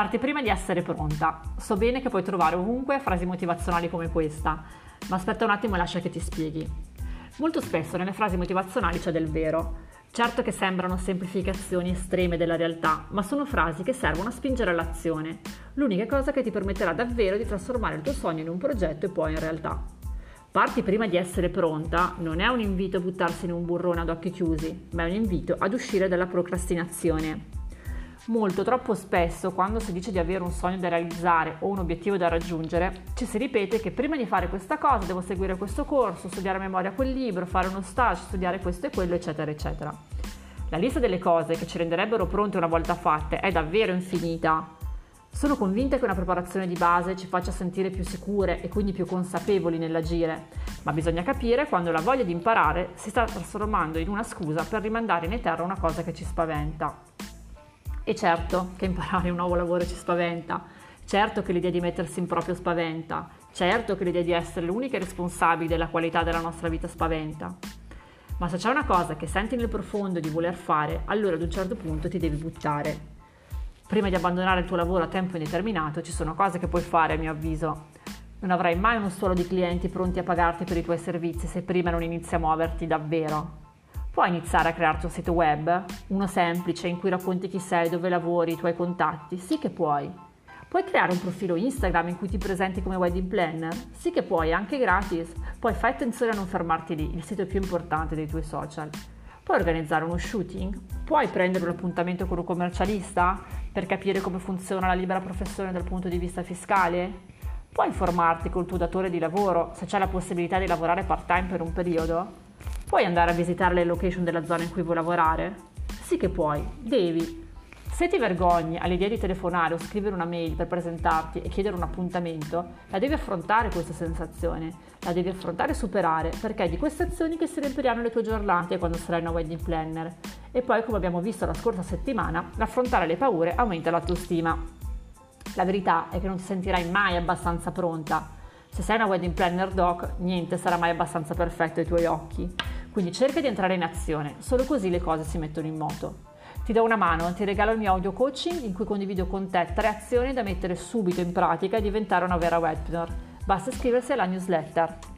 parte prima di essere pronta. So bene che puoi trovare ovunque frasi motivazionali come questa, ma aspetta un attimo e lascia che ti spieghi. Molto spesso nelle frasi motivazionali c'è del vero. Certo che sembrano semplificazioni estreme della realtà, ma sono frasi che servono a spingere all'azione, l'unica cosa che ti permetterà davvero di trasformare il tuo sogno in un progetto e poi in realtà. Parti prima di essere pronta non è un invito a buttarsi in un burrone ad occhi chiusi, ma è un invito ad uscire dalla procrastinazione. Molto troppo spesso, quando si dice di avere un sogno da realizzare o un obiettivo da raggiungere, ci si ripete che prima di fare questa cosa devo seguire questo corso, studiare a memoria quel libro, fare uno stage, studiare questo e quello, eccetera, eccetera. La lista delle cose che ci renderebbero pronte una volta fatte è davvero infinita. Sono convinta che una preparazione di base ci faccia sentire più sicure e quindi più consapevoli nell'agire, ma bisogna capire quando la voglia di imparare si sta trasformando in una scusa per rimandare in eterno una cosa che ci spaventa. E certo che imparare un nuovo lavoro ci spaventa, certo che l'idea di mettersi in proprio spaventa, certo che l'idea di essere l'unica responsabile della qualità della nostra vita spaventa. Ma se c'è una cosa che senti nel profondo di voler fare, allora ad un certo punto ti devi buttare. Prima di abbandonare il tuo lavoro a tempo indeterminato ci sono cose che puoi fare, a mio avviso. Non avrai mai uno stuolo di clienti pronti a pagarti per i tuoi servizi se prima non inizi a muoverti davvero. Puoi iniziare a crearti un sito web, uno semplice in cui racconti chi sei, dove lavori, i tuoi contatti, sì che puoi. Puoi creare un profilo Instagram in cui ti presenti come wedding planner, sì che puoi, anche gratis. Poi fai attenzione a non fermarti lì, il sito è più importante dei tuoi social. Puoi organizzare uno shooting, puoi prendere un appuntamento con un commercialista per capire come funziona la libera professione dal punto di vista fiscale. Puoi informarti col tuo datore di lavoro se c'è la possibilità di lavorare part-time per un periodo. Puoi andare a visitare le location della zona in cui vuoi lavorare? Sì che puoi, devi. Se ti vergogni all'idea di telefonare o scrivere una mail per presentarti e chiedere un appuntamento, la devi affrontare questa sensazione, la devi affrontare e superare, perché è di queste azioni che si riempiranno le tue giornate quando sarai una wedding planner. E poi, come abbiamo visto la scorsa settimana, l'affrontare le paure aumenta l'autostima. La verità è che non ti sentirai mai abbastanza pronta. Se sei una wedding planner doc, niente sarà mai abbastanza perfetto ai tuoi occhi. Quindi cerca di entrare in azione, solo così le cose si mettono in moto. Ti do una mano, ti regalo il mio audio coaching in cui condivido con te 3 azioni da mettere subito in pratica e diventare una vera wedding planner. Basta iscriversi alla newsletter.